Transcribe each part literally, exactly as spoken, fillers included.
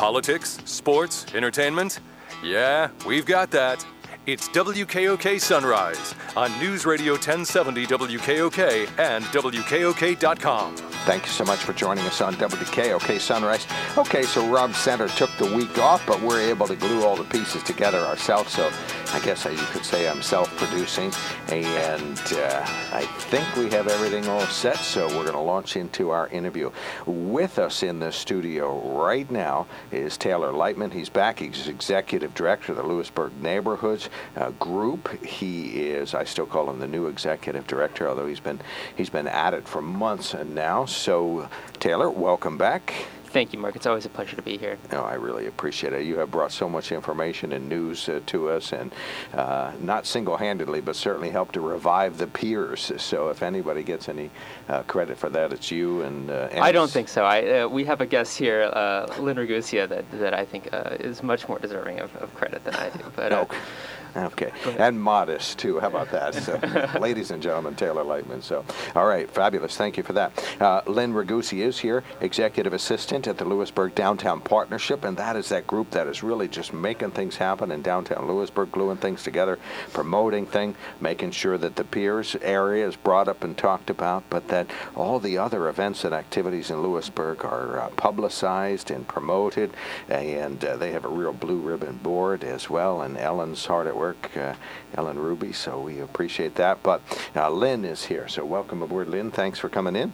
Politics, sports, entertainment? Yeah, we've got that. It's W K O K Sunrise on News Radio ten seventy W K O K and W K O K dot com. Thank you so much for joining us on W K O K Sunrise. Okay, so Rob Center took the week off, but we're able to glue all the pieces together ourselves. So I guess you could say I'm self-producing. And uh, I think we have everything all set, so we're going to launch into our interview. With us in the studio right now is Taylor Lightman. He's back. He's Executive Director of the Lewisburg Neighborhoods uh, Group. He is, I still call him the new Executive Director, although he's been, he's been at it for months now. So, Taylor, welcome back. Thank you, Mark. It's always a pleasure to be here. No, I really appreciate it. You have brought so much information and news uh, to us, and uh, not single-handedly, but certainly helped to revive the peers. So if anybody gets any uh, credit for that, it's you. And uh, I don't think so. I, uh, we have a guest here, uh, Lynn Ragusea, that, that I think uh, is much more deserving of, of credit than I do. But, uh, okay. And modest, too. How about that? So, ladies and gentlemen, Taylor Lightman. So, all right. Fabulous. Thank you for that. Uh, Lynn Ragusea is here, Executive Assistant at the Lewisburg Downtown Partnership, and that is that group that is really just making things happen in downtown Lewisburg, gluing things together, promoting things, making sure that the peers area is brought up and talked about, but that all the other events and activities in Lewisburg are uh, publicized and promoted, and uh, they have a real blue ribbon board as well, and Ellen's hard at work, uh, Ellen Ruby, so we appreciate that. But uh, Lynn is here, so welcome aboard, Lynn. Thanks for coming in.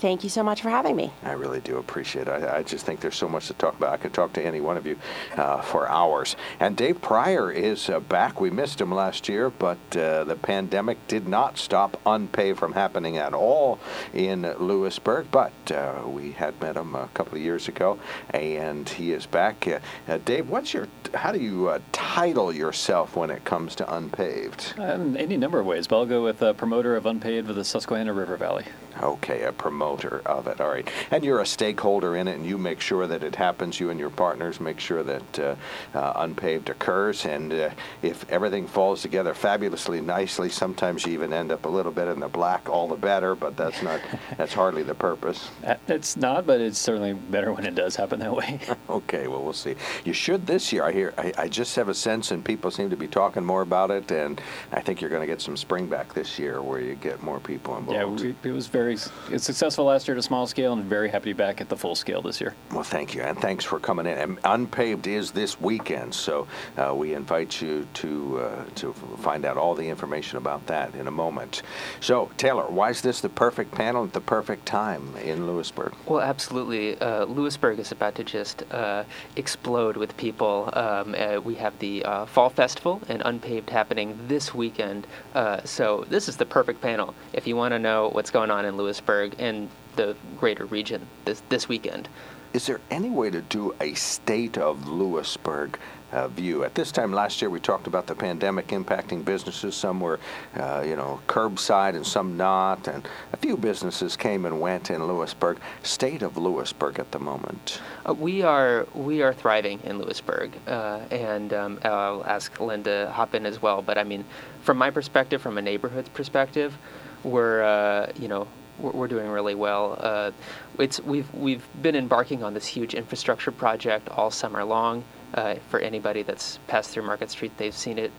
Thank you so much for having me. I really do appreciate it. I, I just think there's so much to talk about. I could talk to any one of you uh, for hours. And Dave Pryor is uh, back. We missed him last year, but uh, the pandemic did not stop UnPaved from happening at all in Lewisburg. But uh, we had met him a couple of years ago, and he is back. Uh, uh, Dave, what's your? How do you uh, title yourself when it comes to UnPaved? Um, any number of ways, but I'll go with a promoter of UnPaved of the Susquehanna River Valley. Okay, a promoter of it. All right. And you're a stakeholder in it, and you make sure that it happens. You and your partners make sure that uh, uh, UnPaved occurs. And uh, if everything falls together fabulously nicely, sometimes you even end up a little bit in the black, all the better, but that's not, that's hardly the purpose. It's not, but it's certainly better when it does happen that way. Okay. Well, we'll see. You should this year. I hear, I, I just have a sense, and people seem to be talking more about it, and I think you're going to get some spring back this year where you get more people involved. Yeah, we, it was very, it's successful last year to small scale, and very happy to be back at the full scale this year. Well, thank you, and thanks for coming in. And UnPaved is this weekend, so uh, we invite you to uh, to find out all the information about that in a moment. So, Taylor, why is this the perfect panel at the perfect time in Lewisburg? Well, absolutely. Uh, Lewisburg is about to just uh, explode with people. Um, uh, we have the uh, Fall Festival and UnPaved happening this weekend, uh, so this is the perfect panel if you want to know what's going on in Lewisburg and the greater region this this weekend. Is there any way to do a State of Lewisburg Uh, view? At this time last year, we talked about the pandemic impacting businesses. Some were, uh, you know, curbside and some not, and a few businesses came and went in Lewisburg. State of Lewisburg at the moment. Uh, we are we are thriving in Lewisburg, uh, and um, I'll ask Lynn to hop in as well. But I mean, from my perspective, from a neighborhood perspective, we're uh, you know. We're doing really well. Uh, it's we've we've been embarking on this huge infrastructure project all summer long. Uh, for anybody that's passed through Market Street, they've seen it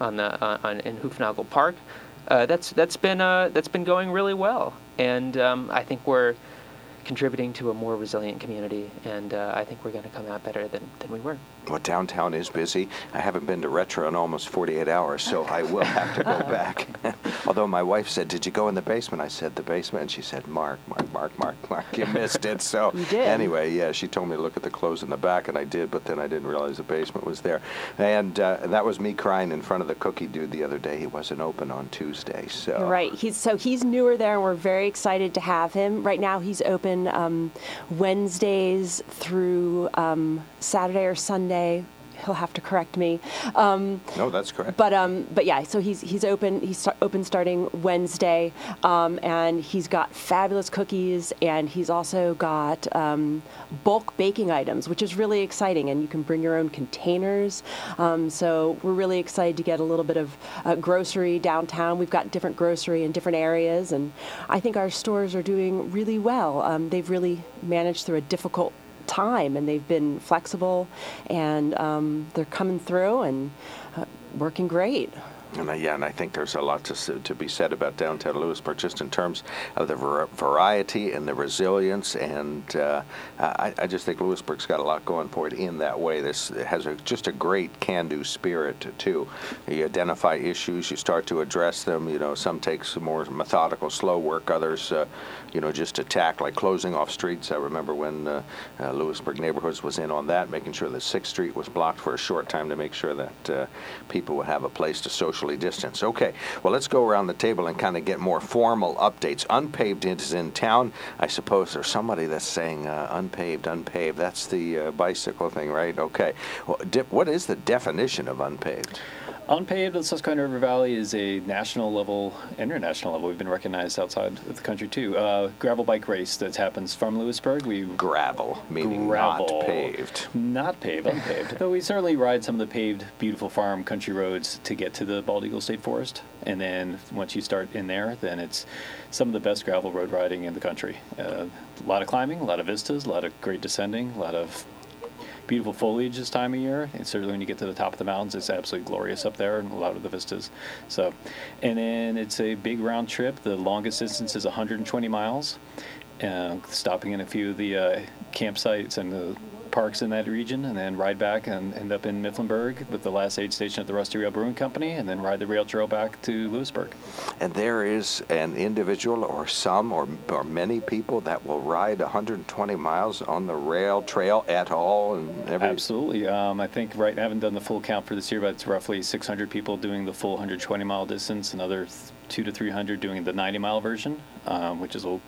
on the on, on in Hufnagle Park. Uh, that's that's been uh, that's been going really well, and um, I think we're contributing to a more resilient community, and uh, I think we're going to come out better than, than we were. Well, downtown is busy. I haven't been to Retro in almost forty-eight hours, so I will have to go back. Although my wife said, did you go in the basement? I said, the basement? And she said, Mark, Mark, Mark, Mark, Mark, you missed it. So you did. Anyway, yeah, she told me to look at the clothes in the back, and I did, but then I didn't realize the basement was there. And uh, that was me crying in front of the cookie dude the other day. He wasn't open on Tuesday. So right. He's, so he's newer there, and we're very excited to have him. Right now he's open Um, Wednesdays through um, Saturday or Sunday. He'll have to correct me. Um, no, that's correct. But um, but yeah, so he's he's open. He's start, open starting Wednesday, um, and he's got fabulous cookies, and he's also got um, bulk baking items, which is really exciting. And you can bring your own containers. Um, so we're really excited to get a little bit of uh, grocery downtown. We've got different grocery in different areas, and I think our stores are doing really well. Um, they've really managed through a difficult time, and they've been flexible, and um, they're coming through and uh, working great. And I, yeah, and I think there's a lot to to be said about downtown Lewisburg, just in terms of the ver- variety and the resilience, and uh, I, I just think Lewisburg's got a lot going for it in that way. This it has a, just a great can-do spirit too. You identify issues, you start to address them. You know, some take some more methodical, slow work. Others, uh, you know, just attack, like closing off streets. I remember when uh, uh, Lewisburg Neighborhoods was in on that, making sure that sixth Street was blocked for a short time to make sure that uh, people would have a place to socialize. Distance. Okay, well, let's go around the table and kind of get more formal updates. Unpaved is in town. I suppose there's somebody that's saying uh, unpaved, unpaved. That's the uh, bicycle thing, right? Okay. Well, Dip, what is the definition of unpaved? Unpaved in the Susquehanna River Valley is a national level, international level. We've been recognized outside of the country, too. Uh, gravel bike race that happens from Lewisburg. We Gravel, meaning gravel, not paved. Not paved, unpaved. Though we certainly ride some of the paved, beautiful farm country roads to get to the Bald Eagle State Forest. And then once you start in there, then it's some of the best gravel road riding in the country. Uh, a lot of climbing, a lot of vistas, a lot of great descending, a lot of beautiful foliage this time of year, and certainly when you get to the top of the mountains, it's absolutely glorious up there, and a lot of the vistas. So, and then it's a big round trip. The longest distance is one hundred twenty miles, uh, stopping in a few of the uh, campsites and the parks in that region, and then ride back and end up in Mifflinburg with the last aid station at the Rusty Rail Brewing Company, and then ride the rail trail back to Lewisburg. And there is an individual or some or, or many people that will ride one hundred twenty miles on the rail trail at all? And every... Absolutely. Um, I think right, I haven't done the full count for this year, but it's roughly six hundred people doing the full one hundred twenty mile distance, another two to three hundred doing the ninety mile version, um, which is a little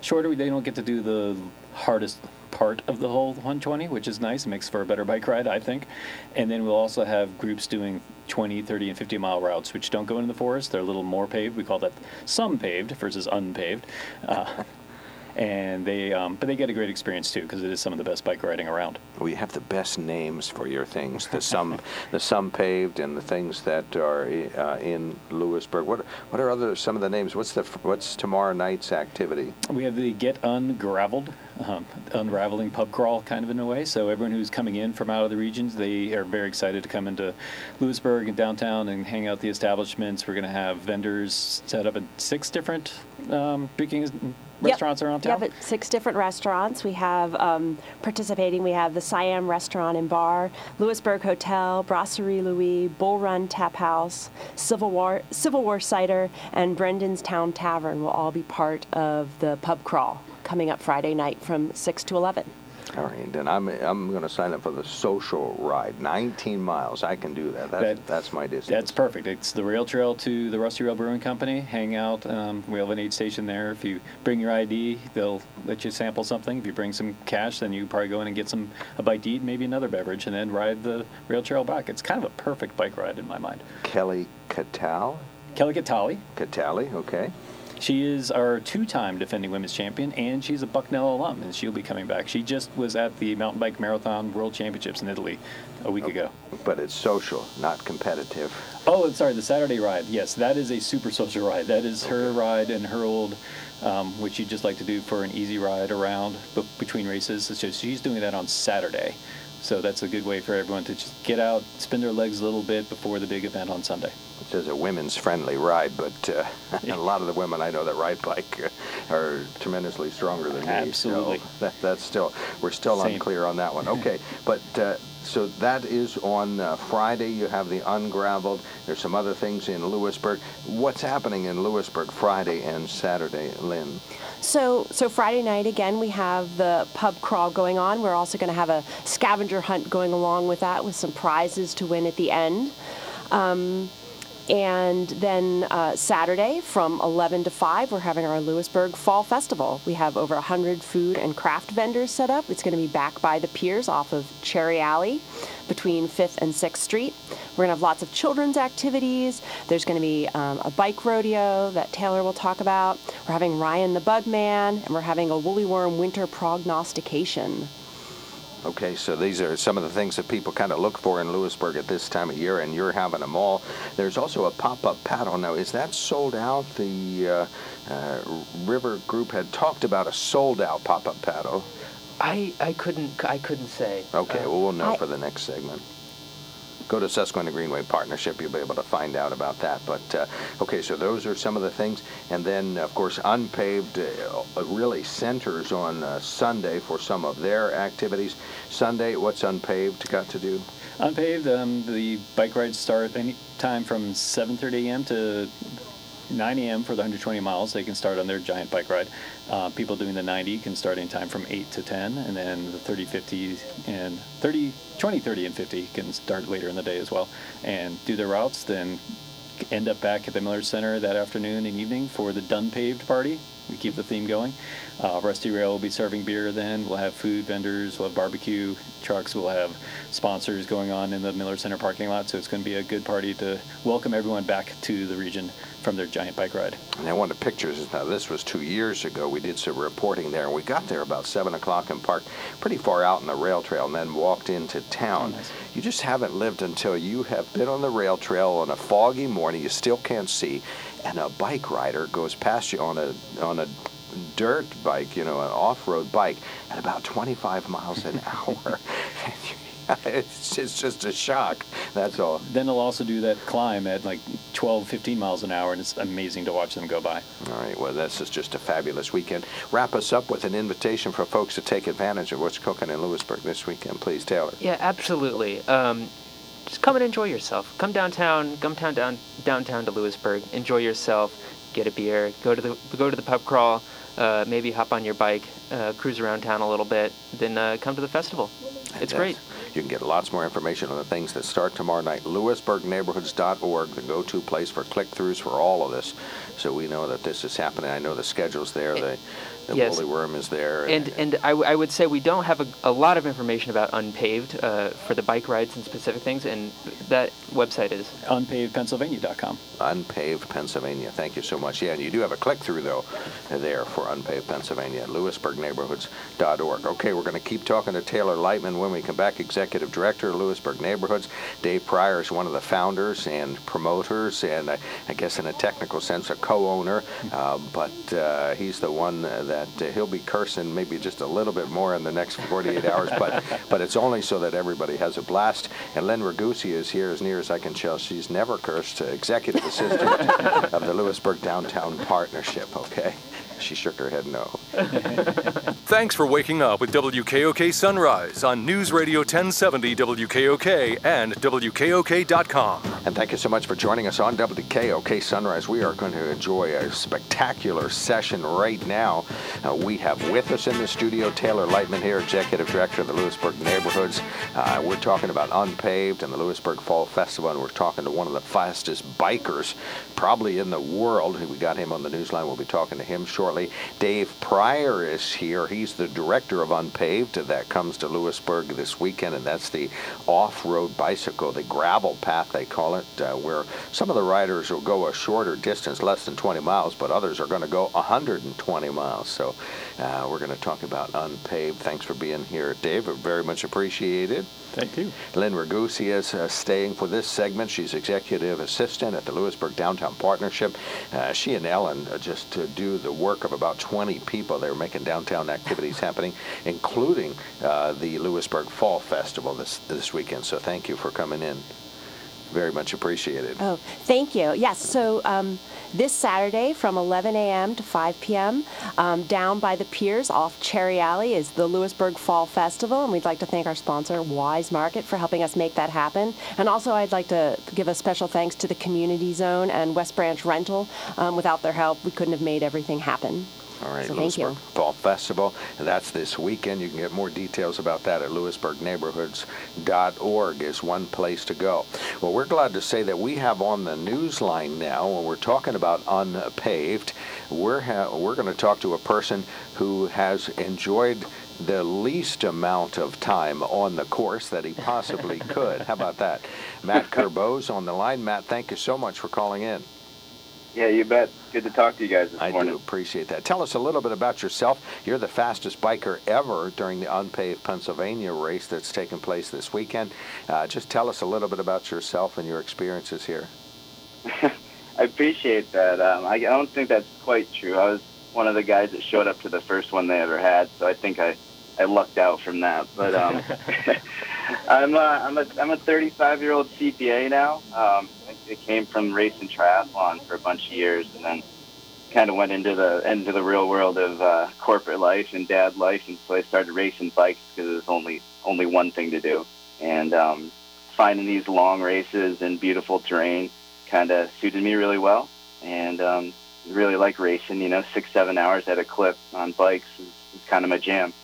shorter. They don't get to do the hardest part of the whole one hundred twenty, which is nice. It makes for a better bike ride, I think. And then we'll also have groups doing twenty, thirty, and fifty mile routes, which don't go into the forest. They're a little more paved. We call that some paved versus unpaved. Uh, and they, um, but they get a great experience too, because it is some of the best bike riding around. Well, you have the best names for your things. The some, the some paved, and the things that are uh, in Lewisburg. What, what are other some of the names? What's the what's tomorrow night's activity? We have the Get Ungraveled. Um, unraveling pub crawl kind of in a way. So everyone who's coming in from out of the regions, they are very excited to come into Lewisburg and downtown and hang out at the establishments. We're going to have vendors set up at six different um, drinking restaurants yep. around town. Yeah, but six different restaurants. We have um, participating, we have the Siam Restaurant and Bar, Lewisburg Hotel, Brasserie Louis, Bull Run Tap House, Civil War Civil War Cider, and Brendan's Town Tavern will all be part of the pub crawl coming up Friday night from six to eleven. All right, and I'm I'm going to sign up for the social ride, nineteen miles. I can do that. That's, that, that's my distance. That's perfect. It's the rail trail to the Rusty Rail Brewing Company. Hang out. Um, we have an aid station there. If you bring your I D, they'll let you sample something. If you bring some cash, then you can probably go in and get some a bite to eat, maybe another beverage, and then ride the rail trail back. It's kind of a perfect bike ride in my mind. Kelly Catale? Kelly Catale. Catale, okay. She is our two-time defending women's champion, and she's a Bucknell alum, and she'll be coming back. She just was at the Mountain Bike Marathon World Championships in Italy a week okay. ago. But it's social, not competitive. Oh, I'm sorry, the Saturday ride. Yes, that is a super social ride. That is okay. her ride and her old, um, which you just like to do for an easy ride around but between races. So she's doing that on Saturday. So that's a good way for everyone to just get out, spin their legs a little bit before the big event on Sunday. It says a women's-friendly ride, but uh, a lot of the women I know that ride bike are tremendously stronger than me. Absolutely. So that, that's still, we're still Same. unclear on that one. Okay, but uh, so that is on uh, Friday. You have the Ungraveled. There's some other things in Lewisburg. What's happening in Lewisburg Friday and Saturday, Lynn? So so Friday night, again, we have the pub crawl going on. We're also going to have a scavenger hunt going along with that, with some prizes to win at the end. Um, and then uh, Saturday from eleven to five, we're having our Lewisburg Fall Festival. We have over one hundred food and craft vendors set up. It's going to be back by the piers off of Cherry Alley between fifth and sixth Street. We're going to have lots of children's activities. There's going to be um, a bike rodeo that Taylor will talk about. We're having Ryan the Bug Man, and we're having a Woolly Worm Winter Prognostication. Okay, so these are some of the things that people kind of look for in Lewisburg at this time of year, and you're having them all. There's also a pop-up paddle. Now, is that sold out? The uh, uh, River Group had talked about a sold-out pop-up paddle. I, I couldn't I couldn't say. Okay, uh, well, we'll know I, for the next segment. Go to Susquehanna Greenway Partnership. You'll be able to find out about that. But, uh, okay, so those are some of the things. And then, of course, Unpaved uh, really centers on uh, Sunday for some of their activities. Sunday, what's Unpaved got to do? Unpaved, um, the bike rides start any time from seven thirty a.m. to nine a.m. for the one hundred twenty miles. They can start on their giant bike ride. Uh, people doing the ninety can start in time from eight to ten, and then the thirty, fifty, and thirty, twenty, thirty, and fifty can start later in the day as well and do their routes, then end up back at the Miller Center that afternoon and evening for the Done Paved party. We keep the theme going. Uh, Rusty Rail will be serving beer then. We'll have food vendors, we'll have barbecue trucks, we'll have sponsors going on in the Miller Center parking lot, so it's going to be a good party to welcome everyone back to the region from their giant bike ride. And I wanted pictures. Now, this was two years ago. We did some reporting there, and we got there about seven o'clock and parked pretty far out on the rail trail and then walked into town. Oh, nice. You just haven't lived until you have been on the rail trail on a foggy morning. You still can't see, and a bike rider goes past you on a on a dirt bike, you know, an off-road bike, at about twenty-five miles an hour. It's just, it's just a shock, that's all. Then they'll also do that climb at like twelve, fifteen miles an hour, and it's amazing to watch them go by. All right, well, this is just a fabulous weekend. Wrap us up with an invitation for folks to take advantage of what's cooking in Lewisburg this weekend, please, Taylor. Yeah, absolutely. Um, just come and enjoy yourself. Come downtown, come down, down, downtown to Lewisburg, enjoy yourself, get a beer, go to the go to the pub crawl, uh, maybe hop on your bike, uh, cruise around town a little bit, then uh, come to the festival. It's great. You can get lots more information on the things that start tomorrow night. Lewisburg Neighborhoods dot org, the go-to place for click-throughs for all of this. So we know that this is happening. I know the schedule's there. The, the yes. Woolly Worm is there. And and, and I, w- I would say we don't have a, a lot of information about Unpaved uh, for the bike rides and specific things, and that website is unpaved pennsylvania dot com. Unpaved Pennsylvania. Thank you so much. Yeah, and you do have a click-through, though, there for Unpaved Pennsylvania at Lewisburg Neighborhoods dot org. Okay, we're going to keep talking to Taylor Lightman when we come back. Executive Director of Lewisburg Neighborhoods. Dave Pryor is one of the founders and promoters, and I, I guess in a technical sense a co-owner, uh, but uh, he's the one that uh, he'll be cursing maybe just a little bit more in the next forty-eight hours, but but it's only so that everybody has a blast. And Lynn Ragusea is here as near as I can tell. She's never cursed. Uh, executive Assistant of the Lewisburg Downtown Partnership, okay? She shook her head no. Thanks for waking up with W K O K Sunrise on News Radio ten seventy W K O K and W K O K dot com. And thank you so much for joining us on W K O K Sunrise. We are going to enjoy a spectacular session right now. Uh, we have with us in the studio Taylor Lightman here, Executive Director of the Lewisburg Neighborhoods. Uh, we're talking about Unpaved and the Lewisburg Fall Festival, and we're talking to one of the fastest bikers probably in the world. We got him on the news line. We'll be talking to him shortly. Dave Pryor is here. He's the director of Unpaved. That comes to Lewisburg this weekend, and that's the off-road bicycle, the gravel path, they call it, uh, where some of the riders will go a shorter distance, less than twenty miles, but others are going to go one hundred twenty miles. So uh, we're going to talk about Unpaved. Thanks for being here, Dave. Very much appreciated. Thank you. Lynn Ragusea is uh, staying for this segment. She's executive assistant at the Lewisburg Downtown Partnership. Uh, she and Ellen uh, just uh, do the work of about twenty people. They're making downtown activities happening, including uh, the Lewisburg Fall Festival this, this weekend. So thank you for coming in. Very much appreciated. Oh, thank you. Yes, so um, this Saturday from eleven a.m. to five p.m. Um, down by the piers off Cherry Alley is the Lewisburg Fall Festival, and we'd like to thank our sponsor, Wise Market, for helping us make that happen. And also I'd like to give a special thanks to the Community Zone and West Branch Rental. Um, without their help, we couldn't have made everything happen. All right, so Lewisburg Fall Festival. That's this weekend. You can get more details about that at Lewisburg Neighborhoods dot org is one place to go. Well, we're glad to say that we have on the news line now, when we're talking about Unpaved, we're ha- we're going to talk to a person who has enjoyed the least amount of time on the course that he possibly could. How about that? Matt Curbeau's on the line. Matt, thank you so much for calling in. Yeah, you bet. Good to talk to you guys this I morning. I do appreciate that. Tell us a little bit about yourself. You're the fastest biker ever during the Unpaved Pennsylvania race that's taking place this weekend. Uh, just tell us a little bit about yourself and your experiences here. I appreciate that. Um, I, I don't think that's quite true. I was one of the guys that showed up to the first one they ever had, so I think I I lucked out from that. But um, I'm a, I'm a I'm a thirty-five year old C P A now. Um, it came from racing triathlon for a bunch of years, and then kind of went into the into the real world of uh, corporate life and dad life, and so I started racing bikes because it was only only one thing to do. And um, finding these long races and beautiful terrain kind of suited me really well, and um, really like racing. You know, six seven hours at a clip on bikes is, is kind of my jam.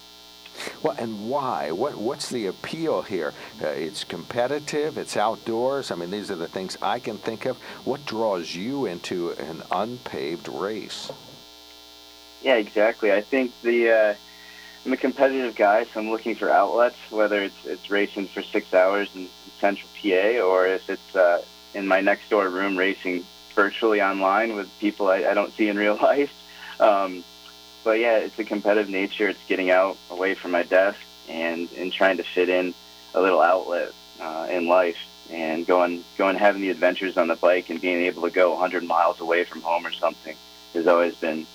Well, and why? What What's the appeal here? Uh, it's competitive. It's outdoors. I mean, these are the things I can think of. What draws you into an unpaved race? Yeah, exactly. I think the uh, I'm a competitive guy, so I'm looking for outlets, whether it's it's racing for six hours in Central P A, or if it's uh, in my next door room racing virtually online with people I, I don't see in real life. Um, But yeah, it's a competitive nature. It's getting out away from my desk and, and trying to fit in a little outlet uh, in life, and going going having the adventures on the bike and being able to go one hundred miles away from home or something has always been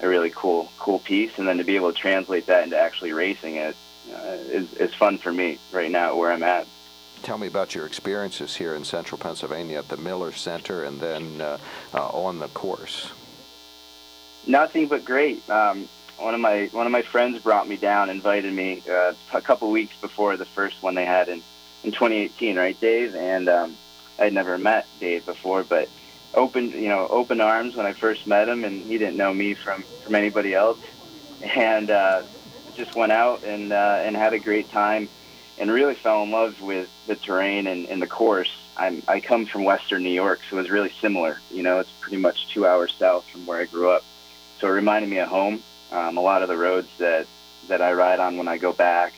a really cool cool piece. And then to be able to translate that into actually racing it uh, is is fun for me right now where I'm at. Tell me about your experiences here in Central Pennsylvania at the Miller Center and then uh, uh, on the course. Nothing but great. Um, one of my one of my friends brought me down, invited me uh, a couple weeks before the first one they had in, in twenty eighteen, right, Dave? And um, I'd never met Dave before, but open you know open arms when I first met him, and he didn't know me from, from anybody else, and uh, just went out and uh, and had a great time, and really fell in love with the terrain and, and the course. I'm, I come from Western New York, so it was really similar. You know, it's pretty much two hours south from where I grew up. So it reminded me of home, um, a lot of the roads that, that I ride on when I go back,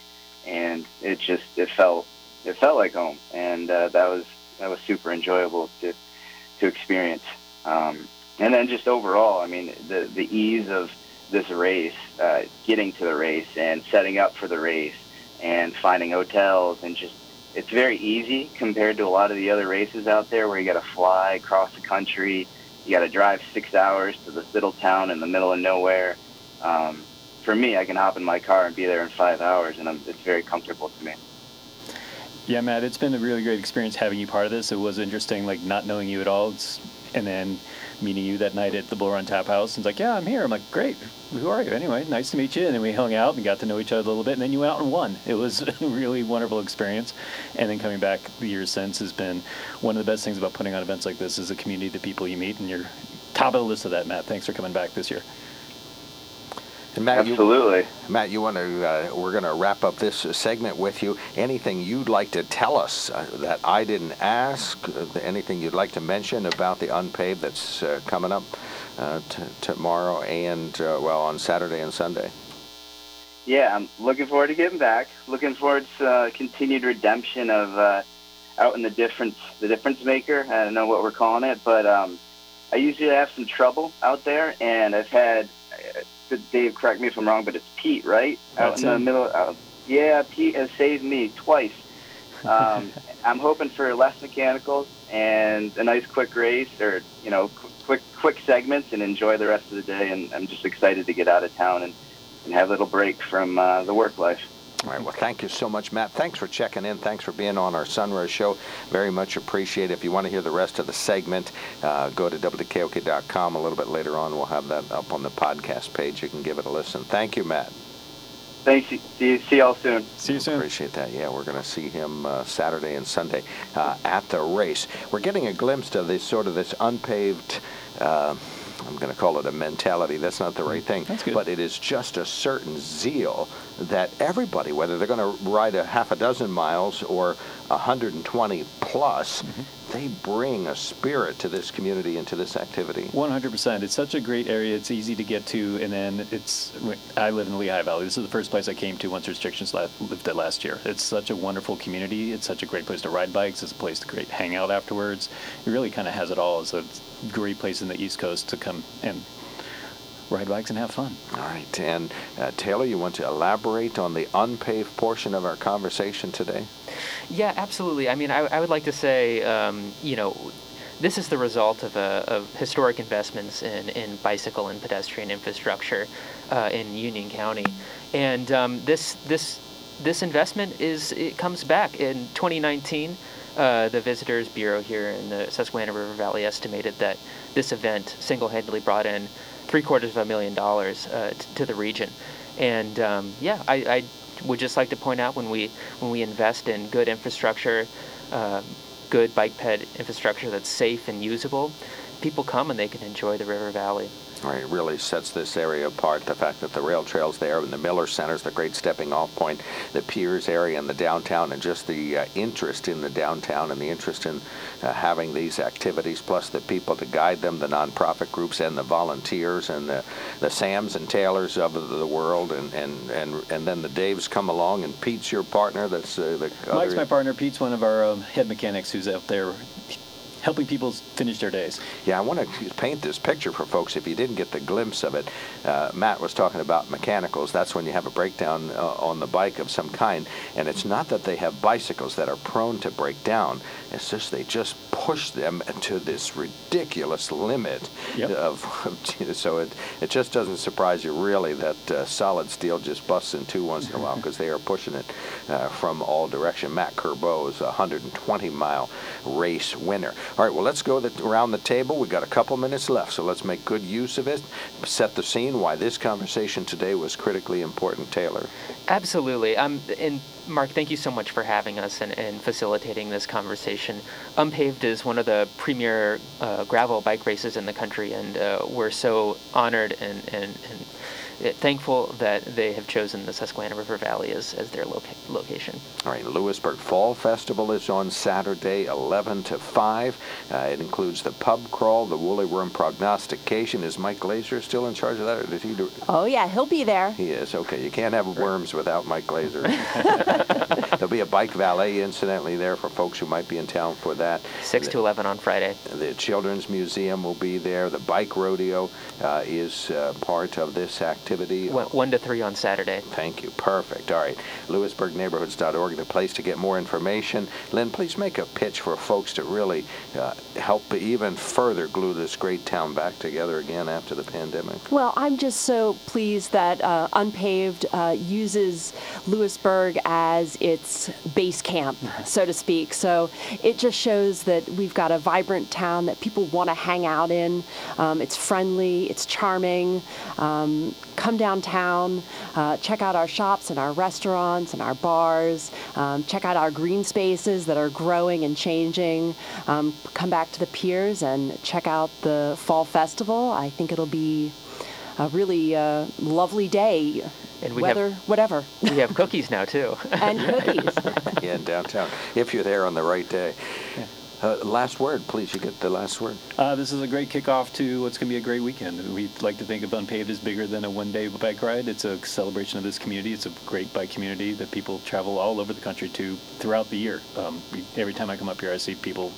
and it just, it felt, it felt like home. And uh, that was, that was super enjoyable to, to experience. Um, and then just overall, I mean, the, the ease of this race, uh, getting to the race and setting up for the race and finding hotels, and just, it's very easy compared to a lot of the other races out there where you got to fly across the country. You got to drive six hours to this little town in the middle of nowhere. Um, for me, I can hop in my car and be there in five hours, and I'm, it's very comfortable to me. Yeah, Matt, it's been a really great experience having you part of this. It was interesting, like, not knowing you at all, it's, and then meeting you that night at the Bull Run Tap House. And it's like, yeah, I'm here. I'm like, great. Who are you? Anyway, nice to meet you. And then we hung out and got to know each other a little bit, and then you went out and won. It was a really wonderful experience. And then coming back the years since has been one of the best things about putting on events like this is the community, the people you meet, and you're top of the list of that, Matt. Thanks for coming back this year. And Matt, Absolutely. You, Matt, you want to? Uh, we're going to wrap up this segment with you. Anything you'd like to tell us uh, that I didn't ask? Uh, anything you'd like to mention about the Unpaved that's uh, coming up uh, t- tomorrow and uh, well on Saturday and Sunday? Yeah, I'm looking forward to getting back. Looking forward to uh, continued redemption of uh, out in the difference, the difference maker. I don't know what we're calling it, but um, I usually have some trouble out there, and I've had. Uh, Dave, correct me if I'm wrong, but it's Pete, right? Out That's in the him. middle. Uh, yeah, Pete has saved me twice. Um, I'm hoping for less mechanicals and a nice quick race, or you know, quick quick segments, and enjoy the rest of the day. And I'm just excited to get out of town and, and have a little break from uh, the work life. All right. Well, thank you so much, Matt. Thanks for checking in. Thanks for being on our Sunrise Show. Very much appreciate it. If you want to hear the rest of the segment, uh, go to W K O K dot com. A little bit later on, we'll have that up on the podcast page. You can give it a listen. Thank you, Matt. Thanks. See, see y'all soon. See you soon. Appreciate that. Yeah, we're going to see him uh, Saturday and Sunday uh, at the race. We're getting a glimpse of this sort of this unpaved... Uh, I'm going to call it a mentality. That's not the right thing. That's good. But it is just a certain zeal that everybody, whether they're going to ride a half a dozen miles or one hundred twenty plus, mm-hmm. they bring a spirit to this community and to this activity. one hundred percent. It's such a great area. It's easy to get to. And then it's, I live in the Lehigh Valley. This is the first place I came to once restrictions left, lived there last year. It's such a wonderful community. It's such a great place to ride bikes. It's a place to great hang out afterwards. It really kind of has it all. So it's a great place in the East Coast to come and ride bikes and have fun. All right. And uh, Taylor, you want to elaborate on the unpaved portion of our conversation today? Yeah, absolutely. I mean, I, I would like to say, um, you know, This is the result of, uh, of historic investments in, in bicycle and pedestrian infrastructure uh, in Union County, and um, this this this investment is it comes back in twenty nineteen. Uh, the Visitors Bureau here in the Susquehanna River Valley estimated that this event single-handedly brought in three quarters of a million dollars uh, t- to the region, and um, yeah, I, I would just like to point out when we when we invest in good infrastructure. Uh, good bike ped infrastructure that's safe and usable, people come and they can enjoy the river valley. Right, it really sets this area apart, the fact that the rail trail's there and the Miller Center's the great stepping off point, the Piers area and the downtown, and just the uh, interest in the downtown and the interest in uh, having these activities, plus the people to guide them, the nonprofit groups and the volunteers and the, the Sams and Taylors of the world, and, and, and, and then the Daves come along, and Pete's your partner. That's uh, the Mike's other... my partner. Pete's one of our um, head mechanics who's out there helping people finish their days. Yeah, I want to paint this picture for folks if you didn't get the glimpse of it. Uh, Matt was talking about mechanicals. That's when you have a breakdown uh, on the bike of some kind. And it's not that they have bicycles that are prone to break down. It's just they just push them to this ridiculous limit. Yep. Of, so it, it just doesn't surprise you, really, that uh, solid steel just busts in two once in a while because they are pushing it uh, from all directions. Matt Curbeau is a one hundred twenty mile race winner. All right, well, let's go the, around the table. We've got a couple minutes left, so let's make good use of it. Set the scene why this conversation today was critically important, Taylor. Absolutely. Um, and Mark, thank you so much for having us and, and facilitating this conversation. UnPaved is one of the premier uh, gravel bike races in the country, and uh, we're so honored and, and, and thankful that they have chosen the Susquehanna River Valley as, as their loca- location. All right, Lewisburg Fall Festival is on Saturday, eleven to five. Uh, it includes the pub crawl, the woolly worm prognostication. Is Mike Glazer still in charge of that? Or did he do- oh, yeah, he'll be there. He is. Okay, you can't have worms without Mike Glazer. There'll be a bike valet, incidentally, there for folks who might be in town for that. six to eleven on Friday. The Children's Museum will be there. The bike rodeo uh, is uh, part of this activity. One, one to three on Saturday. Thank you. Perfect. All right. Lewisburg Neighborhoods dot org, the place to get more information. Lynn, please make a pitch for folks to really uh, help even further glue this great town back together again after the pandemic. Well, I'm just so pleased that uh, UnPaved uh, uses Lewisburg as its base camp, so to speak. So it just shows that we've got a vibrant town that people want to hang out in. Um, it's friendly, it's charming. Um, come downtown, uh, check out our shops and our restaurants and our bars. Um, check out our green spaces that are growing and changing. Um, come back to the piers and check out the Fall Festival. I think it'll be a really uh, lovely day. And we Weather, have, whatever. We have cookies now, too. And cookies. Yeah, in downtown, if you're there on the right day. Yeah. Uh, last word, please. You get the last word. Uh, this is a great kickoff to what's going to be a great weekend. We like to think of UnPaved as bigger than a one-day bike ride. It's a celebration of this community. It's a great bike community that people travel all over the country to throughout the year. Um, every time I come up here, I see people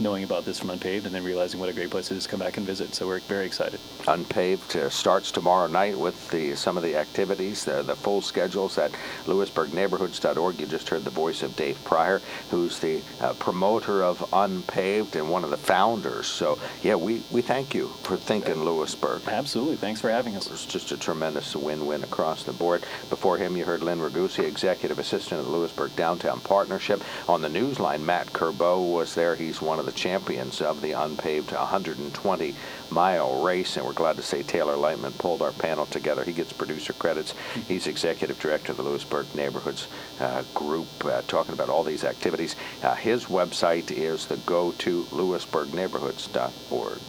knowing about this from UnPaved and then realizing what a great place it is to come back and visit. So we're very excited. UnPaved uh, starts tomorrow night with the some of the activities, the, the full schedules at Lewisburg Neighborhoods dot org. You just heard the voice of Dave Pryor, who's the uh, promoter of UnPaved and one of the founders. So, yeah, we, we thank you for thinking Lewisburg. Absolutely. Thanks for having us. It's just a tremendous win-win across the board. Before him, you heard Lynn Ragusea, Executive Assistant of the Lewisburg Downtown Partnership. On the news line, Matt Curbeau was there. He's one of the champions of the UnPaved one hundred twenty mile race, and we're glad to say Taylor Lightman pulled our panel together. He gets producer credits. He's executive director of the Lewisburg Neighborhoods uh, group, uh, talking about all these activities. Uh, his website is the go to Lewisburg Neighborhoods dot org.